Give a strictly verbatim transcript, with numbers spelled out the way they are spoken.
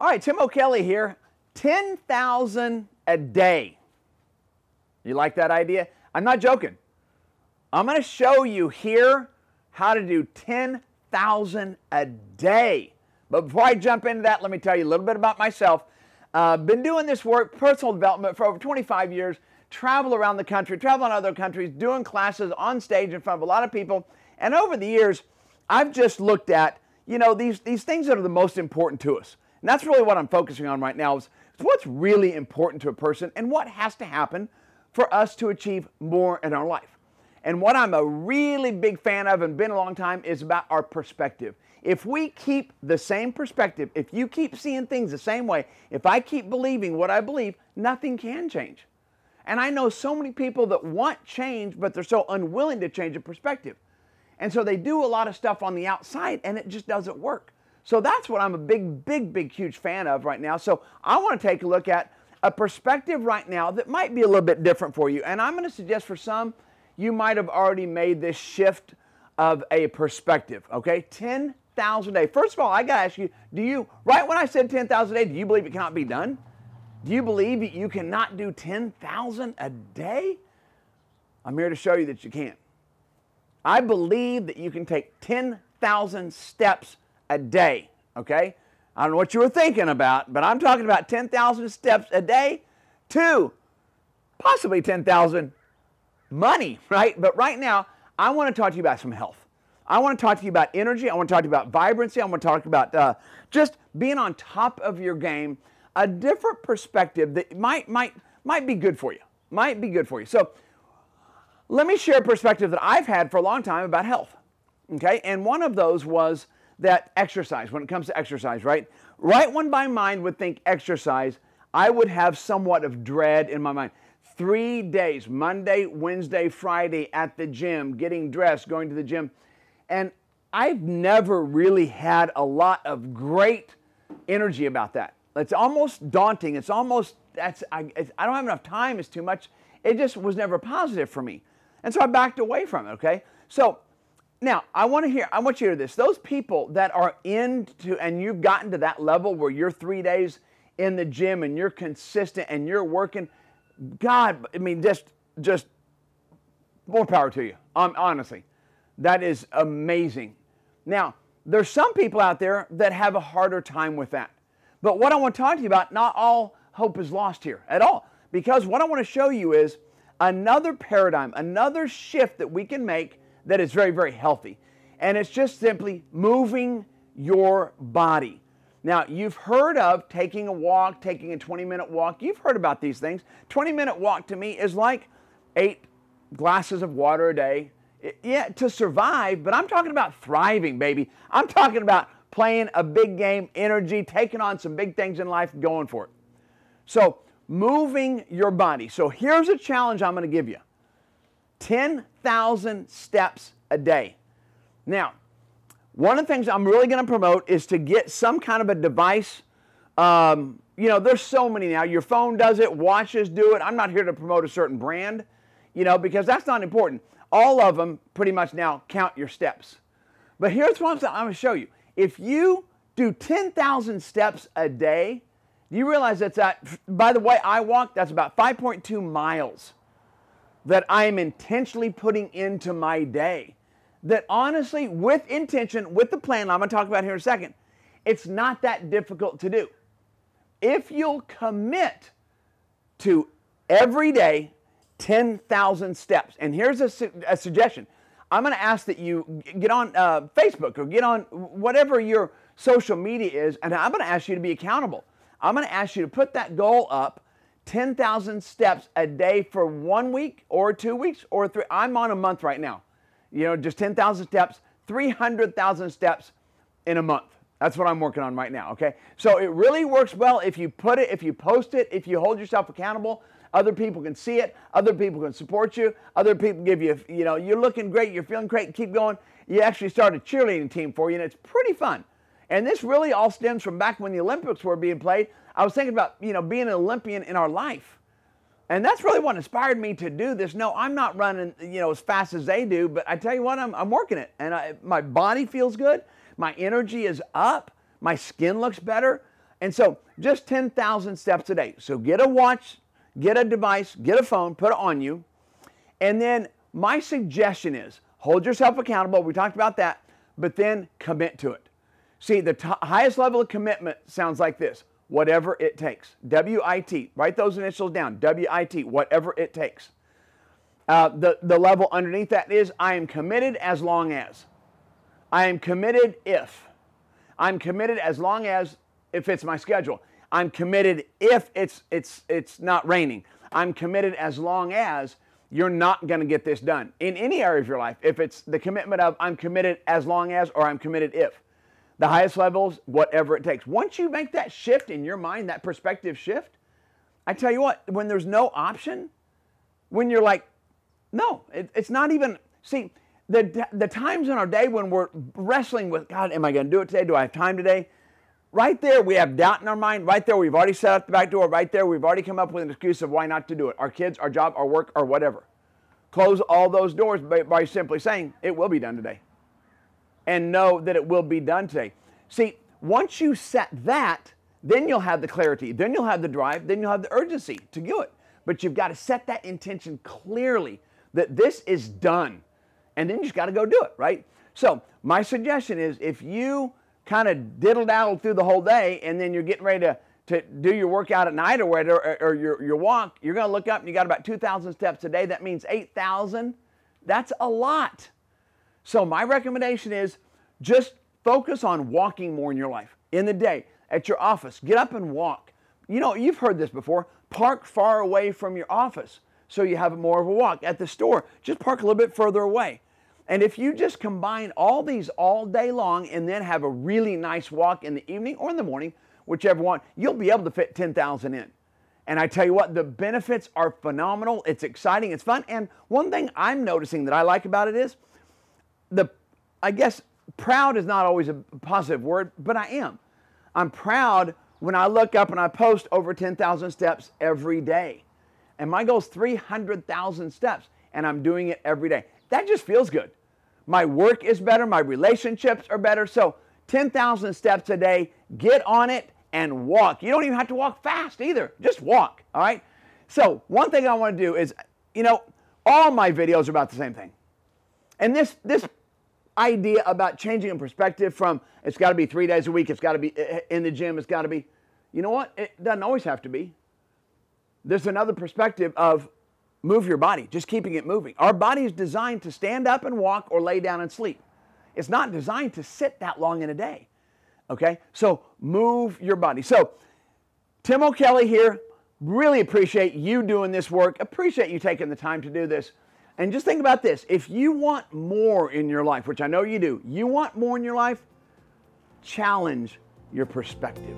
All right, Tim O'Kelly here. ten thousand a day. You like that idea? I'm not joking. I'm going to show you here how to do ten thousand a day. But before I jump into that, let me tell you a little bit about myself. I've uh, been doing this work, personal development, for over twenty-five years, travel around the country, travel in other countries, doing classes on stage in front of a lot of people. And over the years, I've just looked at, you know, these, these things that are the most important to us. And that's really what I'm focusing on right now, is what's really important to a person and what has to happen for us to achieve more in our life. And what I'm a really big fan of and been a long time is about our perspective. If we keep the same perspective, if you keep seeing things the same way, if I keep believing what I believe, nothing can change. And I know so many people that want change, but they're so unwilling to change a perspective. And so they do a lot of stuff on the outside and it just doesn't work. So that's what I'm a big, big, big, huge fan of right now. So I want to take a look at a perspective right now that might be a little bit different for you. And I'm going to suggest for some, you might have already made this shift of a perspective, okay? ten thousand a day. First of all, I got to ask you, do you, right when I said ten thousand a day, do you believe it cannot be done? Do you believe that you cannot do ten thousand a day? I'm here to show you that you can. I believe that you can take ten thousand steps a day, okay? I don't know what you were thinking about, but I'm talking about ten thousand steps a day to possibly ten thousand money, right? But right now, I want to talk to you about some health. I want to talk to you about energy. I want to talk to you about vibrancy. I want to talk about uh, just being on top of your game, a different perspective that might, might, might be good for you, might be good for you. So let me share a perspective that I've had for a long time about health, okay? And one of those was that exercise, when it comes to exercise, right? Right when my mind would think exercise, I would have somewhat of dread in my mind. Three days, Monday, Wednesday, Friday at the gym, getting dressed, going to the gym. And I've never really had a lot of great energy about that. It's almost daunting. It's almost, that's I, it's, I don't have enough time. It's too much. It just was never positive for me. And so I backed away from it, okay? So now, I want to hear, I want you to hear this. Those people that are into, and you've gotten to that level where you're three days in the gym and you're consistent and you're working, God, I mean, just, just more power to you. Um, honestly, that is amazing. Now, there's some people out there that have a harder time with that. But what I want to talk to you about, not all hope is lost here at all. Because what I want to show you is another paradigm, another shift that we can make that is very, very healthy. And it's just simply moving your body. Now, you've heard of taking a walk, taking a twenty-minute walk. You've heard about these things. twenty-minute walk to me is like eight glasses of water a day. It, yeah, to survive, but I'm talking about thriving, baby. I'm talking about playing a big game, energy, taking on some big things in life, going for it. So, moving your body. So, here's a challenge I'm going to give you. ten thousand steps a day. Now, one of the things I'm really going to promote is to get some kind of a device. Um, you know, there's so many now. Your phone does it. Watches do it. I'm not here to promote a certain brand, you know, because that's not important. All of them pretty much now count your steps. But here's what I'm going to show you. If you do ten thousand steps a day, you realize that's at, by the way, I walk, that's about five point two miles. That I am intentionally putting into my day. That honestly, with intention, with the plan, I'm going to talk about here in a second, it's not that difficult to do. If you'll commit to every day, ten thousand steps. And here's a, su- a suggestion. I'm going to ask that you get on uh, Facebook or get on whatever your social media is, and I'm going to ask you to be accountable. I'm going to ask you to put that goal up, ten thousand steps a day for one week or two weeks or three. I'm on a month right now. You know, just ten thousand steps, three hundred thousand steps in a month. That's what I'm working on right now, okay? So it really works well if you put it, if you post it, if you hold yourself accountable. Other people can see it. Other people can support you. Other people give you, you know, you're looking great, you're feeling great, keep going. You actually start a cheerleading team for you, and it's pretty fun. And this really all stems from back when the Olympics were being played. I was thinking about, you know, being an Olympian in our life. And that's really what inspired me to do this. No, I'm not running, you know, as fast as they do, but I tell you what, I'm, I'm working it. And I, my body feels good. My energy is up. My skin looks better. And so just ten thousand steps a day. So get a watch, get a device, get a phone, put it on you. And then my suggestion is hold yourself accountable. We talked about that, but then commit to it. See, the t- highest level of commitment sounds like this: whatever it takes. W I T, write those initials down, W I T, whatever it takes. Uh, the, the level underneath that is I am committed as long as. I am committed if. I'm committed as long as it fits my schedule. I'm committed if it's it's it's not raining. I'm committed as long as you're not going to get this done. In any area of your life, if it's the commitment of I'm committed as long as or I'm committed if. The highest levels, whatever it takes. Once you make that shift in your mind, that perspective shift, I tell you what, when there's no option, when you're like, no, it, it's not even, see, the the times in our day when we're wrestling with, God, am I going to do it today? Do I have time today? Right there, we have doubt in our mind. Right there, we've already set out the back door. Right there, we've already come up with an excuse of why not to do it. Our kids, our job, our work, or whatever. Close all those doors by, by simply saying, it will be done today. And know that it will be done today. See, once you set that, then you'll have the clarity. Then you'll have the drive. Then you'll have the urgency to do it. But you've got to set that intention clearly that this is done. And then you just got to go do it, right? So my suggestion is if you kind of diddle-daddle through the whole day and then you're getting ready to, to do your workout at night or whatever, or, or your, your walk, you're going to look up and you got about two thousand steps a day. That means eight thousand. That's a lot. So my recommendation is just focus on walking more in your life. In the day, at your office, get up and walk. You know, you've heard this before. Park far away from your office so you have more of a walk. At the store, just park a little bit further away. And if you just combine all these all day long and then have a really nice walk in the evening or in the morning, whichever one, you'll be able to fit ten thousand in. And I tell you what, the benefits are phenomenal. It's exciting, it's fun. And one thing I'm noticing that I like about it is the, I guess proud is not always a positive word, but I am. I'm proud when I look up and I post over ten thousand steps every day. And my goal is three hundred thousand steps, and I'm doing it every day. That just feels good. My work is better. My relationships are better. So ten thousand steps a day, get on it and walk. You don't even have to walk fast either. Just walk, all right? So one thing I want to do is, you know, all my videos are about the same thing. And this this idea about changing in perspective from it's got to be three days a week, it's got to be in the gym, it's got to be, you know what? It doesn't always have to be. There's another perspective of move your body, just keeping it moving. Our body is designed to stand up and walk or lay down and sleep. It's not designed to sit that long in a day, okay? So move your body. So Tim O'Kelly here. Really appreciate you doing this work. Appreciate you taking the time to do this. And just think about this. If you want more in your life, which I know you do, you want more in your life, challenge your perspective.